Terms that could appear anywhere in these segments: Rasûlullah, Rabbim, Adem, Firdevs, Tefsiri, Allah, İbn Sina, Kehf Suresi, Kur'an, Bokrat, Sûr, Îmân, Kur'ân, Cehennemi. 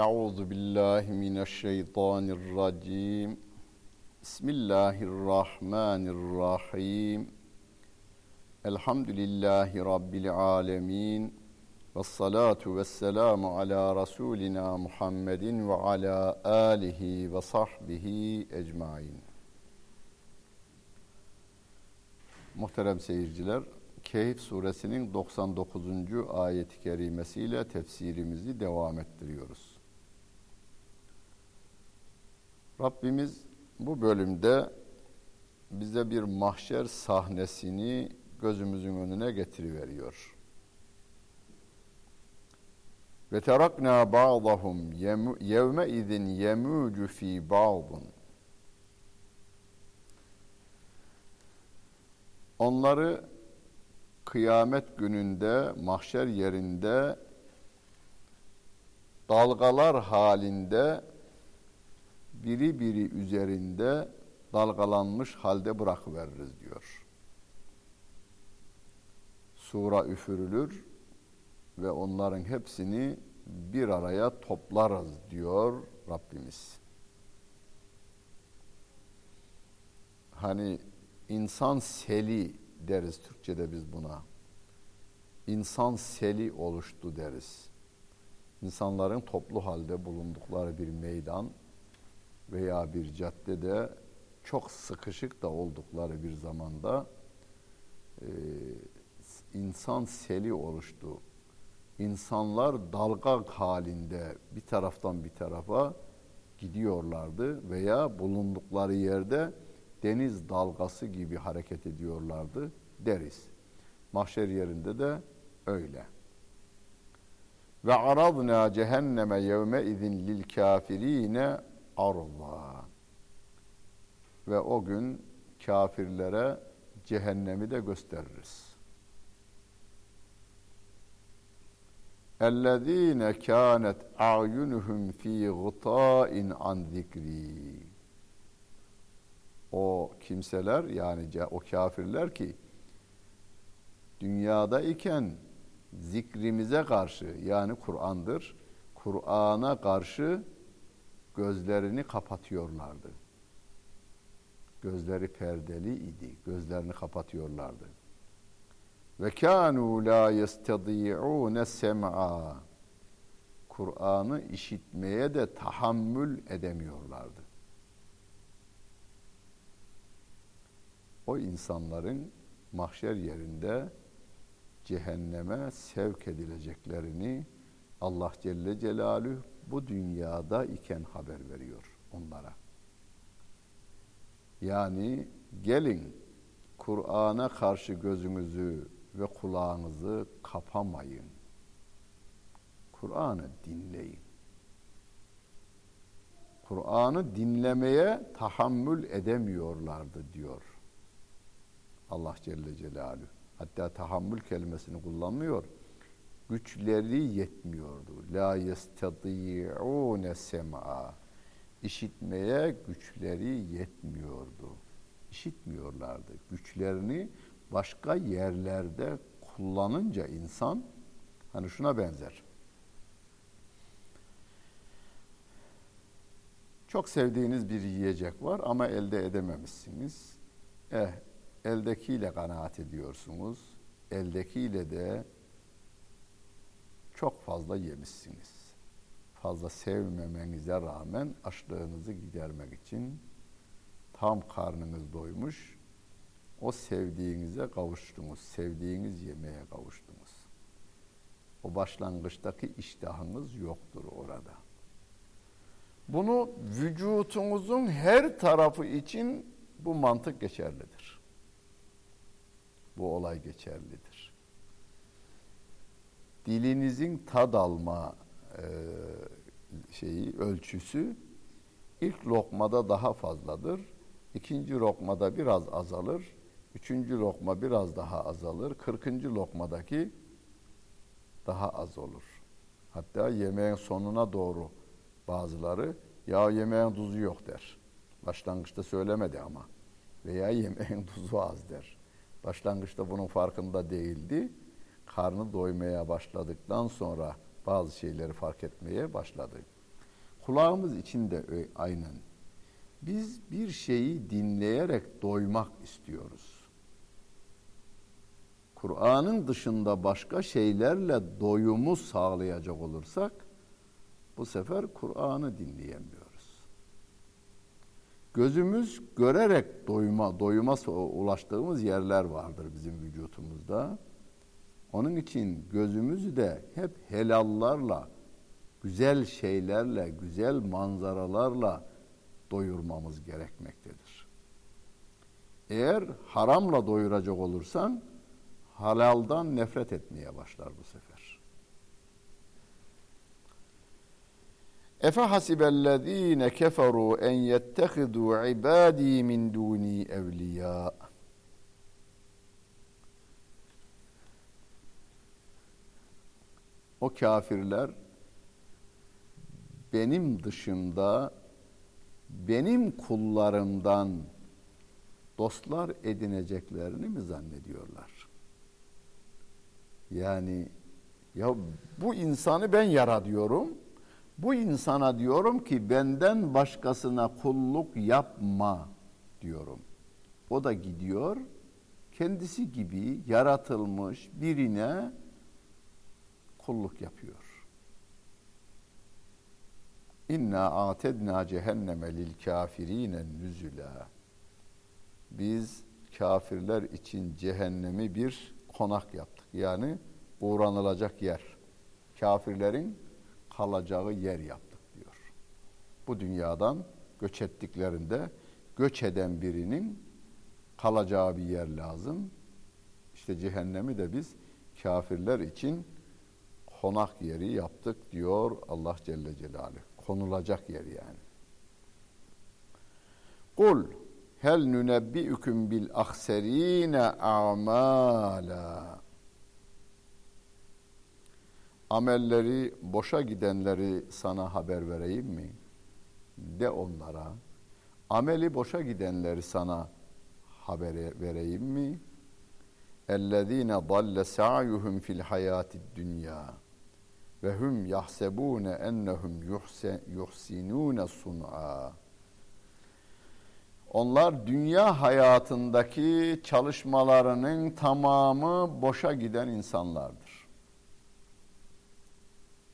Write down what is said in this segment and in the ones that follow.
Euzu billahi mineşşeytanirracim. Bismillahirrahmanirrahim. Elhamdülillahi rabbil âlemin. Ves salatu vesselamu ala rasulina Muhammedin ve ala alihi ve sahbihi ecmaîn. Muhterem seyirciler, Kehf Suresinin 99. ayet-i kerimesiyle tefsirimizi devam ettiriyoruz. Rabbimiz bu bölümde bize bir mahşer sahnesini gözümüzün önüne getiriveriyor. Ve terakna ba'dahum yevme izin yemucu fi ba'dun. Onları kıyamet gününde mahşer yerinde dalgalar halinde biri üzerinde dalgalanmış halde bırakıveririz diyor. Sura üfürülür ve onların hepsini bir araya toplarız diyor Rabbimiz. Hani insan seli deriz Türkçe'de biz buna. İnsan seli oluştu deriz. İnsanların toplu halde bulundukları bir meydan veya bir caddede çok sıkışık da oldukları bir zamanda insan seli oluştu. İnsanlar dalga halinde bir taraftan bir tarafa gidiyorlardı veya bulundukları yerde deniz dalgası gibi hareket ediyorlardı deriz. Mahşer yerinde de öyle. Ve aradna cehenneme yevme izin lil kafirine arva. Ve o gün kafirlere cehennemi de gösteririz. اَلَّذ۪ينَ كَانَتْ اَعْيُنُهُمْ ف۪ي غُطَاءٍ عَنْ ذِكْر۪ي. O kimseler, yani o kafirler ki dünyada iken zikrimize karşı, yani Kur'an'dır, Kur'an'a karşı gözlerini kapatıyorlardı. Gözleri perdeli idi. Gözlerini kapatıyorlardı. Ve kânû lâ yestediûne sem'a. Kur'an'ı işitmeye de tahammül edemiyorlardı. O insanların mahşer yerinde cehenneme sevk edileceklerini Allah Celle Celaluhu bu dünyada iken haber veriyor onlara. Yani gelin Kur'an'a karşı gözünüzü ve kulağınızı kapamayın. Kur'an'ı dinleyin. Kur'an'ı dinlemeye tahammül edemiyorlardı diyor Allah Celle Celaluhu. Hatta tahammül kelimesini kullanmıyor. Güçleri yetmiyordu. La yestediûne sem'a. İşitmeye güçleri yetmiyordu. İşitmiyorlardı. Güçlerini başka yerlerde kullanınca insan, hani şuna benzer. Çok sevdiğiniz bir yiyecek var ama elde edememişsiniz. Eldekiyle kanaat ediyorsunuz. Eldekiyle de çok fazla yemişsiniz. Fazla sevmemenize rağmen açlığınızı gidermek için tam karnınız doymuş, o sevdiğinize kavuştunuz, sevdiğiniz yemeğe kavuştunuz. O başlangıçtaki iştahınız yoktur orada. Bunu vücutunuzun her tarafı için bu mantık geçerlidir. Bu olay geçerlidir. Dilinizin tad alma ölçüsü ilk lokmada daha fazladır. İkinci lokmada biraz azalır. Üçüncü lokma biraz daha azalır. 40. lokmadaki daha az olur. Hatta yemeğin sonuna doğru bazıları ya yemeğin tuzu yok der. Başlangıçta söylemedi ama. Veya yemeğin tuzu az der. Başlangıçta bunun farkında değildi. Karnı doymaya başladıktan sonra bazı şeyleri fark etmeye başladı. kulağımız için de aynen. Biz bir şeyi dinleyerek doymak istiyoruz. Kur'an'ın dışında başka şeylerle doyumu sağlayacak olursak bu sefer Kur'an'ı dinleyemiyoruz. Gözümüz görerek doyuma ulaştığımız yerler vardır bizim vücutumuzda. Onun için gözümüzü de hep helallarla, güzel şeylerle, güzel manzaralarla doyurmamız gerekmektedir. Eğer haramla doyuracak olursan halaldan nefret etmeye başlar bu sefer. Efe hasibellezine keferu en yettehidu ibadi min duni evliya. O kafirler benim dışımda, benim kullarımdan dostlar edineceklerini mi zannediyorlar? Yani ya bu insanı ben yaratıyorum, bu insana diyorum ki benden başkasına kulluk yapma diyorum. O da gidiyor, kendisi gibi yaratılmış birine kulluk yapıyor. İnna a'tedna cehenneme lil kafirine nüzula. Biz kafirler için cehennemi bir konak yaptık. Yani uğranılacak yer. Kafirlerin kalacağı yer yaptık diyor. Bu dünyadan göç ettiklerinde göç eden birinin kalacağı bir yer lazım. İşte cehennemi de biz kafirler için konak yeri yaptık diyor Allah Celle Celaluhu. Konulacak yer yani. Kul hel nunebbi'üküm bil ahserine a'mala. Amelleri boşa gidenleri sana haber vereyim mi? De onlara. Ameli boşa gidenleri sana haber vereyim mi? Ellezine dalle sa'yuhum fil hayatid dünya. Ve hum yahsebune ennehum yuhsinune sun'a. Onlar dünya hayatındaki çalışmalarının tamamı boşa giden insanlardır.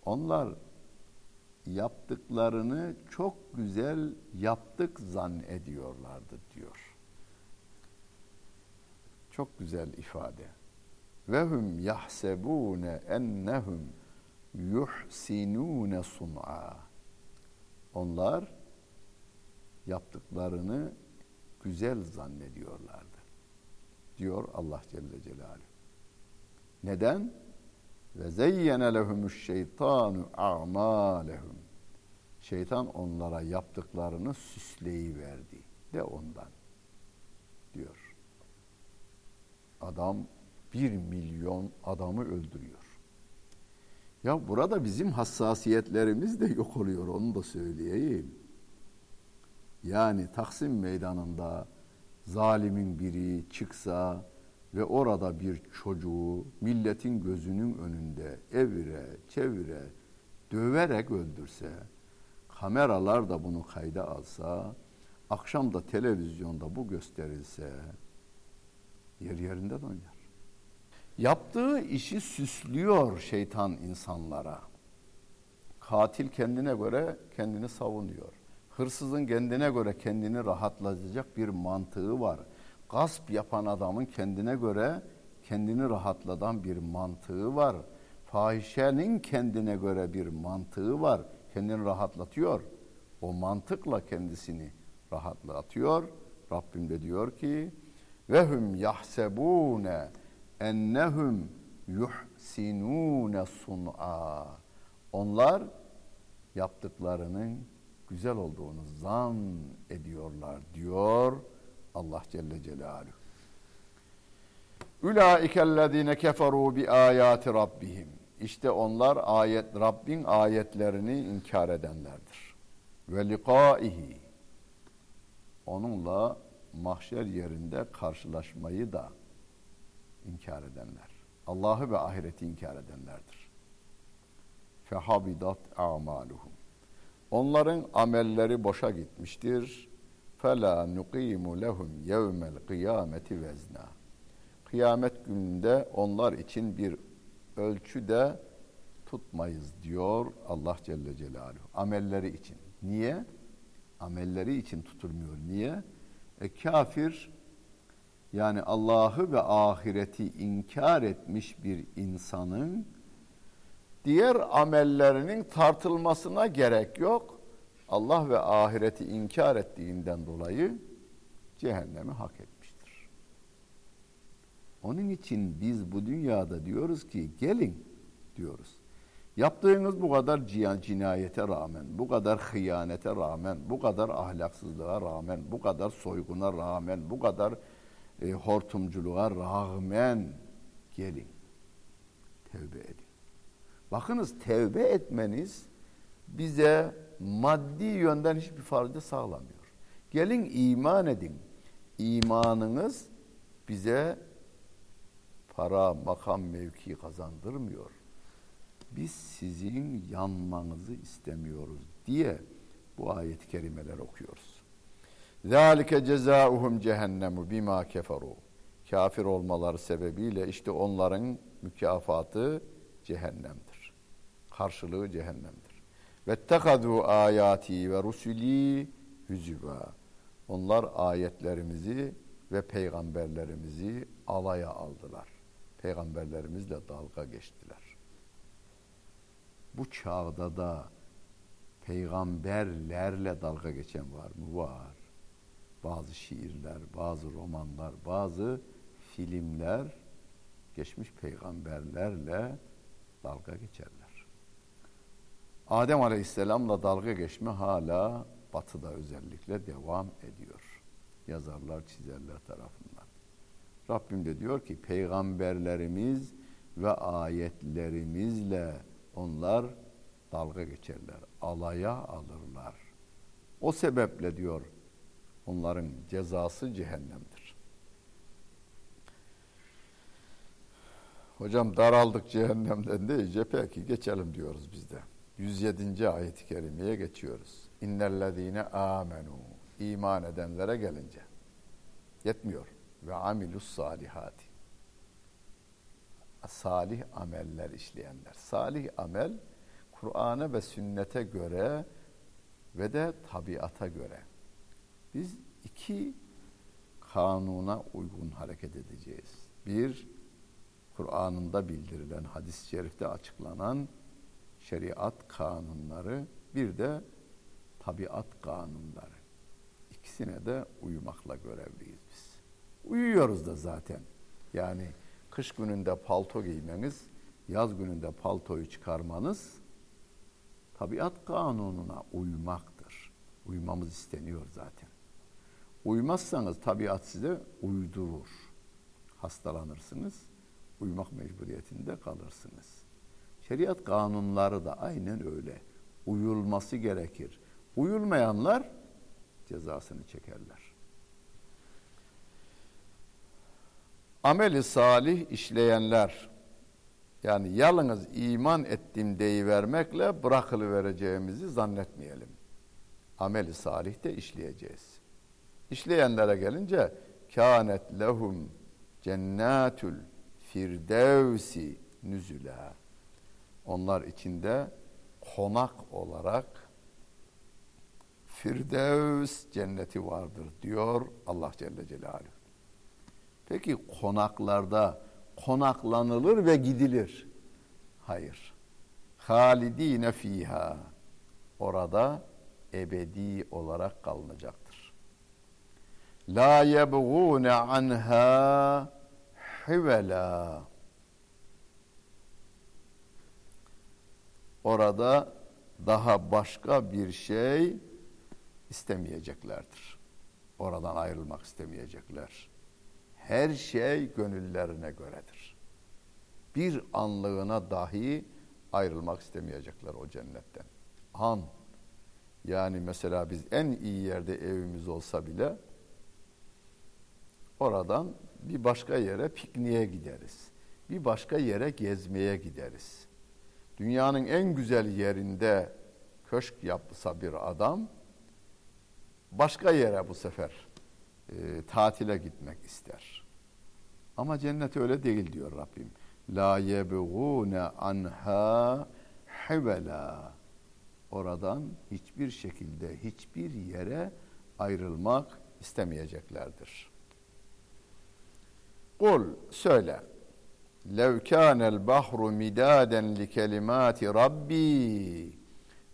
Onlar yaptıklarını çok güzel yaptık zannediyorlardı diyor. Çok güzel ifade. Ve hum yahsebune ennehum yuhsinûne sun'a. Onlar yaptıklarını güzel zannediyorlardı diyor Allah Celle Celaluhu. Neden? Ve zeyyene lehumü'ş-şeytanu a'malehum. Şeytan onlara yaptıklarını süsleyiverdi de ondan diyor. Adam 1 milyon adamı öldürüyor. Ya burada bizim hassasiyetlerimiz de yok oluyor, onu da söyleyeyim. Yani Taksim Meydanı'nda zalimin biri çıksa ve orada bir çocuğu milletin gözünün önünde evire çevire döverek öldürse, kameralar da bunu kayda alsa, akşam da televizyonda bu gösterilse yer yerinden oynar. Yaptığı işi süslüyor şeytan insanlara. Katil kendine göre kendini savunuyor. Hırsızın kendine göre kendini rahatlatacak bir mantığı var. Gasp yapan adamın kendine göre kendini rahatlatan bir mantığı var. Fahişenin kendine göre bir mantığı var. Kendini rahatlatıyor. O mantıkla kendisini rahatlatıyor. Rabbim de diyor ki vehum yahsebune ennehum yuhsinûne sun'a. Onlar yaptıklarının güzel olduğunu zan ediyorlar diyor Allah Celle Celaluhu. Ulaikellezine keferu bi ayati rabbihim. İşte onlar Rabbin ayetlerini inkar edenlerdir. Ve liqaihi. Onunla mahşer yerinde karşılaşmayı da inkar edenler, Allah'ı ve ahireti inkar edenlerdir. Fehabidat a'maluhum. Onların amelleri boşa gitmiştir. فَلَا نُقِيمُ لَهُمْ يَوْمَ الْقِيَامَةِ وَزْنًا. Kıyamet gününde onlar için bir ölçü de tutmayız diyor Allah Celle Celaluhu. Amelleri için. Niye? Amelleri için tutulmuyor. Niye? Kafir, yani Allah'ı ve ahireti inkar etmiş bir insanın diğer amellerinin tartılmasına gerek yok. Allah ve ahireti inkar ettiğinden dolayı cehennemi hak etmiştir. Onun için biz bu dünyada diyoruz ki gelin diyoruz. Yaptığınız bu kadar cinayete rağmen, bu kadar hıyanete rağmen, bu kadar ahlaksızlığa rağmen, bu kadar soyguna rağmen, bu kadar hortumculuğa rağmen gelin, tevbe edin. Bakınız, tevbe etmeniz bize maddi yönden hiçbir fayda sağlamıyor. Gelin iman edin. İmanınız bize para, makam, mevki kazandırmıyor. Biz sizin yanmanızı istemiyoruz diye bu ayet-i kerimeler okuyoruz. ذَٰلِكَ جَزَاؤُهُمْ جَهَنَّمُ بِمَا كَفَرُوا. Kafir olmaları sebebiyle işte onların mükafatı cehennemdir. Karşılığı cehennemdir. وَاتَّخَذُوا آيَاتِي وَرُسُلِي hüzüva. Onlar ayetlerimizi ve peygamberlerimizi alaya aldılar. Peygamberlerimizle dalga geçtiler. Bu çağda da peygamberlerle dalga geçen var mı? Var. Bazı şiirler, bazı romanlar, bazı filmler geçmiş peygamberlerle dalga geçerler. Adem Aleyhisselam'la dalga geçme hala Batı'da özellikle devam ediyor. Yazarlar, çizerler tarafından. Rabbim de diyor ki peygamberlerimiz ve ayetlerimizle onlar dalga geçerler, alaya alırlar. O sebeple diyor, onların cezası cehennemdir. Hocam daraldık cehennemden deyince peki geçelim diyoruz biz de. 107. ayet-i kerimeye geçiyoruz. İnnellezîne âmenû. İman edenlere gelince yetmiyor. Ve amilussâlihâti. Salih ameller işleyenler. Salih amel, Kur'an'a ve sünnete göre ve de tabiata göre. Biz iki kanuna uygun hareket edeceğiz. Bir, Kur'an'ında bildirilen, hadis-i şerifte açıklanan şeriat kanunları, bir de tabiat kanunları. İkisine de uyumakla görevliyiz biz. Uyuyoruz da zaten. Yani kış gününde palto giymeniz, yaz gününde paltoyu çıkarmanız tabiat kanununa uymaktır. Uymamız isteniyor zaten. Uymazsanız tabiat size uydurur. Hastalanırsınız, uyumak mecburiyetinde kalırsınız. Şeriat kanunları da aynen öyle. Uyulması gerekir. Uyulmayanlar cezasını çekerler. Ameli salih işleyenler, yani yalnız iman ettim deyivermekle bırakılıvereceğimizi zannetmeyelim. Ameli salih de işleyeceğiz. İşleyenlere gelince kânet lehum cennâtul firdevsi nüzülâ. Onlar içinde konak olarak Firdevs cenneti vardır diyor Allah Celle Celaluhu. Peki konaklarda konaklanılır ve gidilir. Hayır. Halidine fiha. Orada ebedi olarak kalınacaktır. La yebğune anha hivela. Orada daha başka bir şey istemeyeceklerdir. Oradan ayrılmak istemeyecekler. Her şey gönüllerine göredir. Bir anlığına dahi ayrılmak istemeyecekler o cennetten. An. Yani mesela biz en iyi yerde evimiz olsa bile oradan bir başka yere pikniğe gideriz. Bir başka yere gezmeye gideriz. Dünyanın en güzel yerinde köşk yapsa bir adam başka yere bu sefer tatile gitmek ister. Ama cennet öyle değil diyor Rabbim. La yebğûne anha hevela. Oradan hiçbir şekilde hiçbir yere ayrılmak istemeyeceklerdir. Kul söyle. لَوْ كَانَ الْبَحْرُ مِدَادًا لِكَلِمَاتِ رَبِّي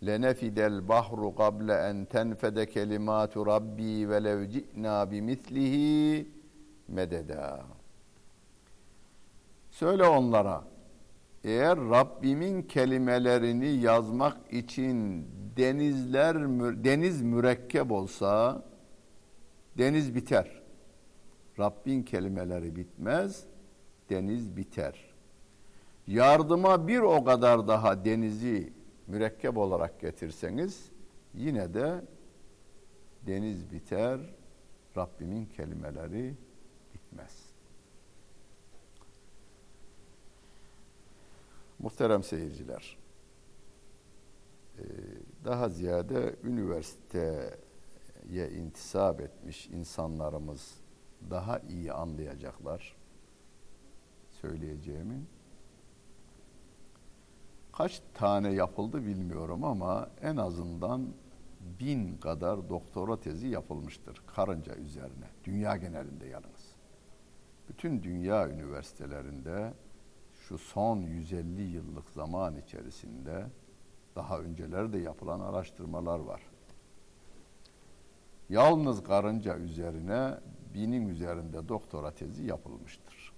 لَنَفِدَ الْبَحْرُ قَبْلَ أَنْ تَنْفَدَ كَلِمَاتُ رَبِّي وَلَوْ جِئْنَا بِمِثْلِهِ مَدَدًا. Söyle onlara, eğer Rabbimin kelimelerini yazmak için deniz mürekkep olsa, deniz biter. Rabbin kelimeleri bitmez, deniz biter. Yardıma bir o kadar daha denizi mürekkep olarak getirseniz yine de deniz biter, Rabbimin kelimeleri bitmez. Muhterem seyirciler, daha ziyade üniversiteye intisap etmiş insanlarımız daha iyi anlayacaklar söyleyeceğimin. Kaç tane yapıldı bilmiyorum ama en azından 1000 kadar doktora tezi yapılmıştır karınca üzerine. Dünya genelinde yalnız. Bütün dünya üniversitelerinde şu son 150 yıllık zaman içerisinde daha öncelerde yapılan araştırmalar var. Yalnız karınca üzerine 1000'in üzerinde doktora tezi yapılmıştır.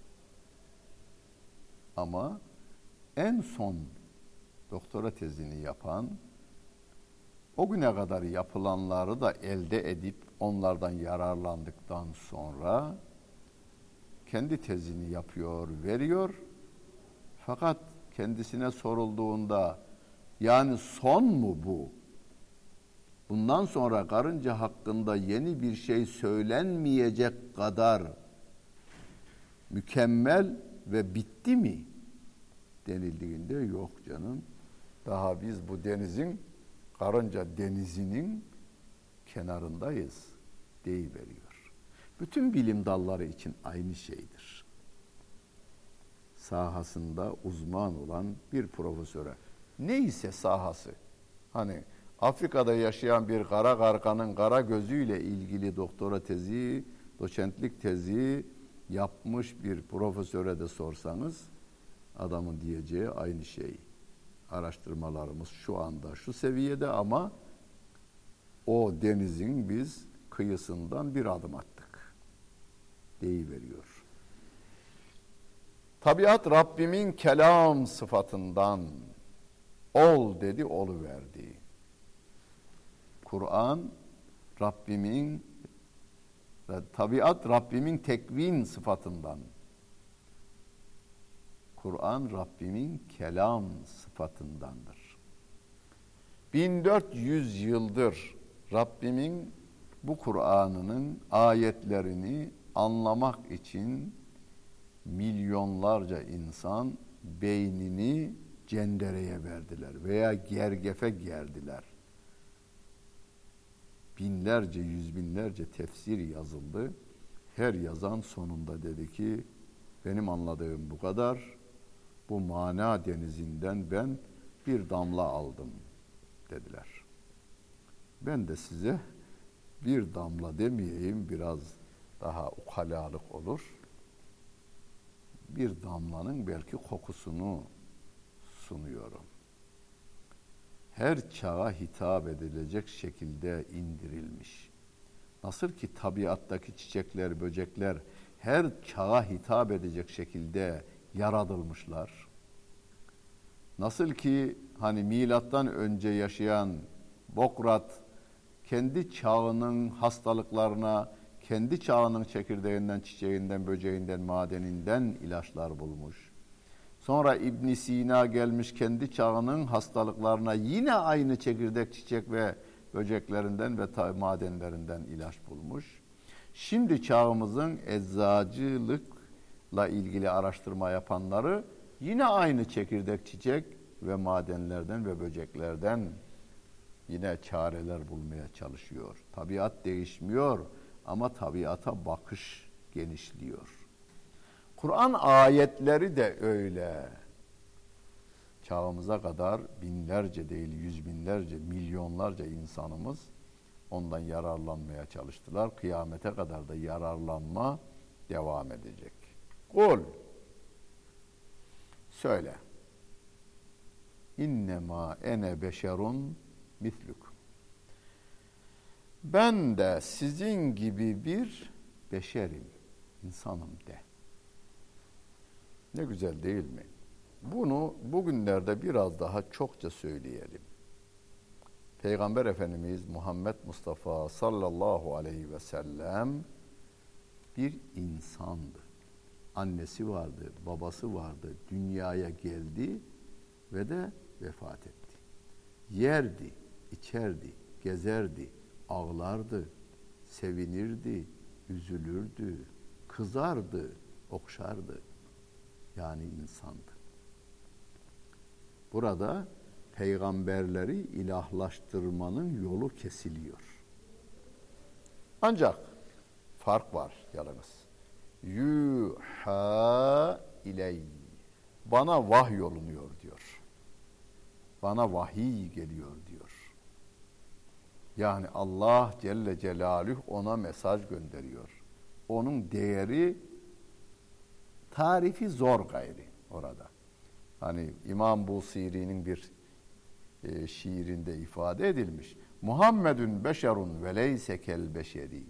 Ama en son doktora tezini yapan, o güne kadar yapılanları da elde edip onlardan yararlandıktan sonra kendi tezini yapıyor, veriyor. Fakat kendisine sorulduğunda, yani son mu bu? Bundan sonra karınca hakkında yeni bir şey söylenmeyecek kadar mükemmel ve bitti mi denildiğinde, yok canım, daha biz bu denizin, karınca denizinin kenarındayız deyiveriyor. Bütün bilim dalları için aynı şeydir. Sahasında uzman olan bir profesöre, neyse sahası, hani Afrika'da yaşayan bir kara karganın kara gözüyle ilgili doktora tezi, doçentlik tezi yapmış bir profesöre de sorsanız adamın diyeceği aynı şey. Araştırmalarımız şu anda şu seviyede ama o denizin biz kıyısından bir adım attık deyiveriyor. Tabiat Rabbimin kelam sıfatından ol dedi, oluverdi. Kur'an Rabbimin, tabiat Rabbimin tekvin sıfatından, Kur'an Rabbimin kelam sıfatındandır. 1400 yıldır Rabbimin bu Kur'an'ının ayetlerini anlamak için milyonlarca insan beynini cendereye verdiler veya gergefe gerdiler. Binlerce, yüz binlerce tefsir yazıldı. Her yazan sonunda dedi ki, benim anladığım bu kadar, bu mana denizinden ben bir damla aldım dediler. Ben de size bir damla demeyeyim, biraz daha ukalalık olur. Bir damlanın belki kokusunu sunuyorum. Her çağa hitap edilecek şekilde indirilmiş. Nasıl ki tabiattaki çiçekler, böcekler her çağa hitap edecek şekilde yaratılmışlar. Nasıl ki hani milattan önce yaşayan Bokrat kendi çağının hastalıklarına, kendi çağının çekirdeğinden, çiçeğinden, böceğinden, madeninden ilaçlar bulmuş. Sonra İbn Sina gelmiş kendi çağının hastalıklarına yine aynı çekirdek, çiçek ve böceklerinden ve madenlerinden ilaç bulmuş. Şimdi çağımızın eczacılıkla ilgili araştırma yapanları yine aynı çekirdek, çiçek ve madenlerden ve böceklerden yine çareler bulmaya çalışıyor. Tabiat değişmiyor ama tabiata bakış genişliyor. Kur'an ayetleri de öyle. Çağımıza kadar binlerce değil, yüz binlerce, milyonlarca insanımız ondan yararlanmaya çalıştılar. Kıyamete kadar da yararlanma devam edecek. Kul, söyle. İnnemâ ene beşerun mislukum. Ben de sizin gibi bir beşerim, insanım de. Ne güzel değil mi? Bunu bugünlerde biraz daha çokça söyleyelim. Peygamber Efendimiz Muhammed Mustafa sallallahu aleyhi ve sellem bir insandı. Annesi vardı, babası vardı, dünyaya geldi ve de vefat etti. Yerdi, içerdi, gezerdi, ağlardı, sevinirdi, üzülürdü, kızardı, okşardı. Yani insandı. Burada peygamberleri ilahlaştırmanın yolu kesiliyor. Ancak fark var yalnız. Yuha ileyh. Bana vahiy olunuyor diyor. Bana vahiy geliyor diyor. Yani Allah Celle Celaluhu ona mesaj gönderiyor. Onun değeri tarifi zor gayri orada. Hani İmam Busiri'nin bir şiirinde ifade edilmiş. Muhammedun beşerun ve leyse kel beşeri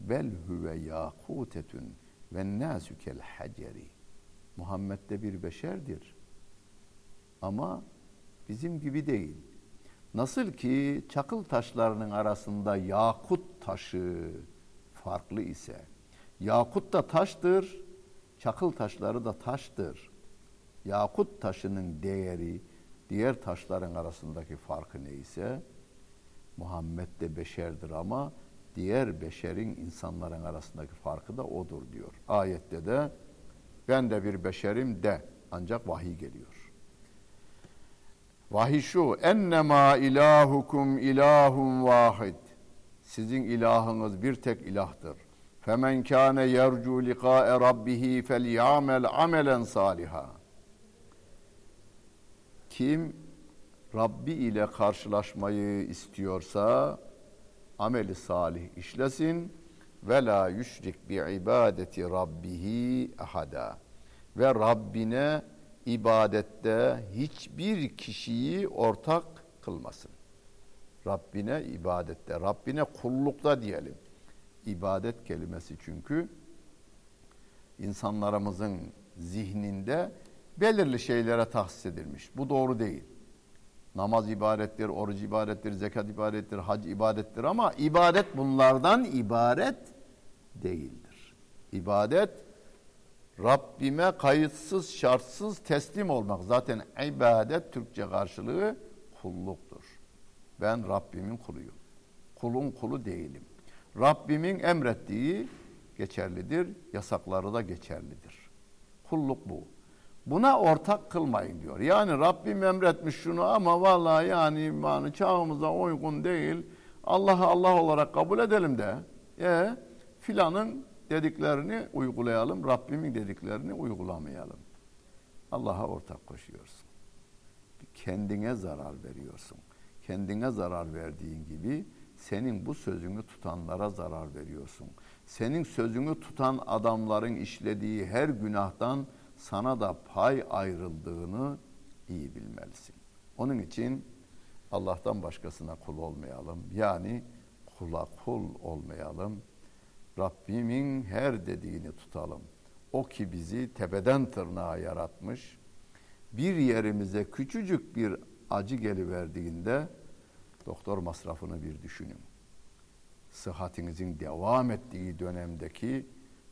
bel huve yakutetun ve nâsü kel haceri. Muhammed de bir beşerdir. Ama bizim gibi değil. Nasıl ki çakıl taşlarının arasında yakut taşı farklı ise, yakut da taştır, çakıl taşları da taştır. Yakut taşının değeri diğer taşların arasındaki farkı neyse, Muhammed de beşerdir ama diğer beşerin insanların arasındaki farkı da odur diyor. Ayette de ben de bir beşerim de, ancak vahiy geliyor. Vahiy şu: ennemâ ilahukum ilahun vahid. Sizin ilahınız bir tek ilahtır. Femen kâne yercu liqâe rabbihi felyâmel amelen sâliha. Kim Rabbi ile karşılaşmayı istiyorsa ameli salih işlesin ve la yüşrik bi ibadeti rabbihi ahada. Ve Rabbine ibadette hiçbir kişiyi ortak kılmasın. Rabbine ibadette, Rabbine kullukta diyelim. İbadet kelimesi çünkü insanlarımızın zihninde belirli şeylere tahsis edilmiş. Bu doğru değil. Namaz ibadettir, oruç ibadettir, zekat ibadettir, hac ibadettir ama ibadet bunlardan ibaret değildir. İbadet Rabbime kayıtsız, şartsız teslim olmak. Zaten ibadet Türkçe karşılığı kulluktur. Ben Rabbimin kuluyum. Kulun kulu değilim. Rabbimin emrettiği geçerlidir, yasakları da geçerlidir. Kulluk bu. Buna ortak kılmayın diyor. Yani Rabbim emretmiş şunu ama vallahi yani çağımıza uygun değil. Allah'ı Allah olarak kabul edelim de filanın dediklerini uygulayalım. Rabbimin dediklerini uygulamayalım. Allah'a ortak koşuyorsun. Kendine zarar veriyorsun. Kendine zarar verdiğin gibi senin bu sözünü tutanlara zarar veriyorsun. Senin sözünü tutan adamların işlediği her günahtan sana da pay ayrıldığını iyi bilmelisin. Onun için Allah'tan başkasına kul olmayalım. Yani kula kul olmayalım. Rabbimin her dediğini tutalım. O ki bizi tepeden tırnağa yaratmış. Bir yerimize küçücük bir acı geliverdiğinde doktor masrafını bir düşünün. Sıhhatinizin devam ettiği dönemdeki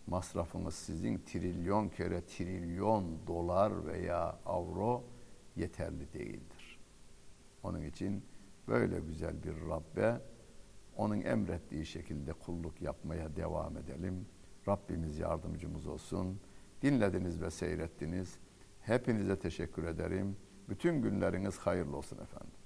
masrafınız sizin trilyon kere trilyon dolar veya avro yeterli değildir. Onun için böyle güzel bir Rabbe, onun emrettiği şekilde kulluk yapmaya devam edelim. Rabbimiz yardımcımız olsun. Dinlediniz ve seyrettiniz. Hepinize teşekkür ederim. Bütün günleriniz hayırlı olsun efendim.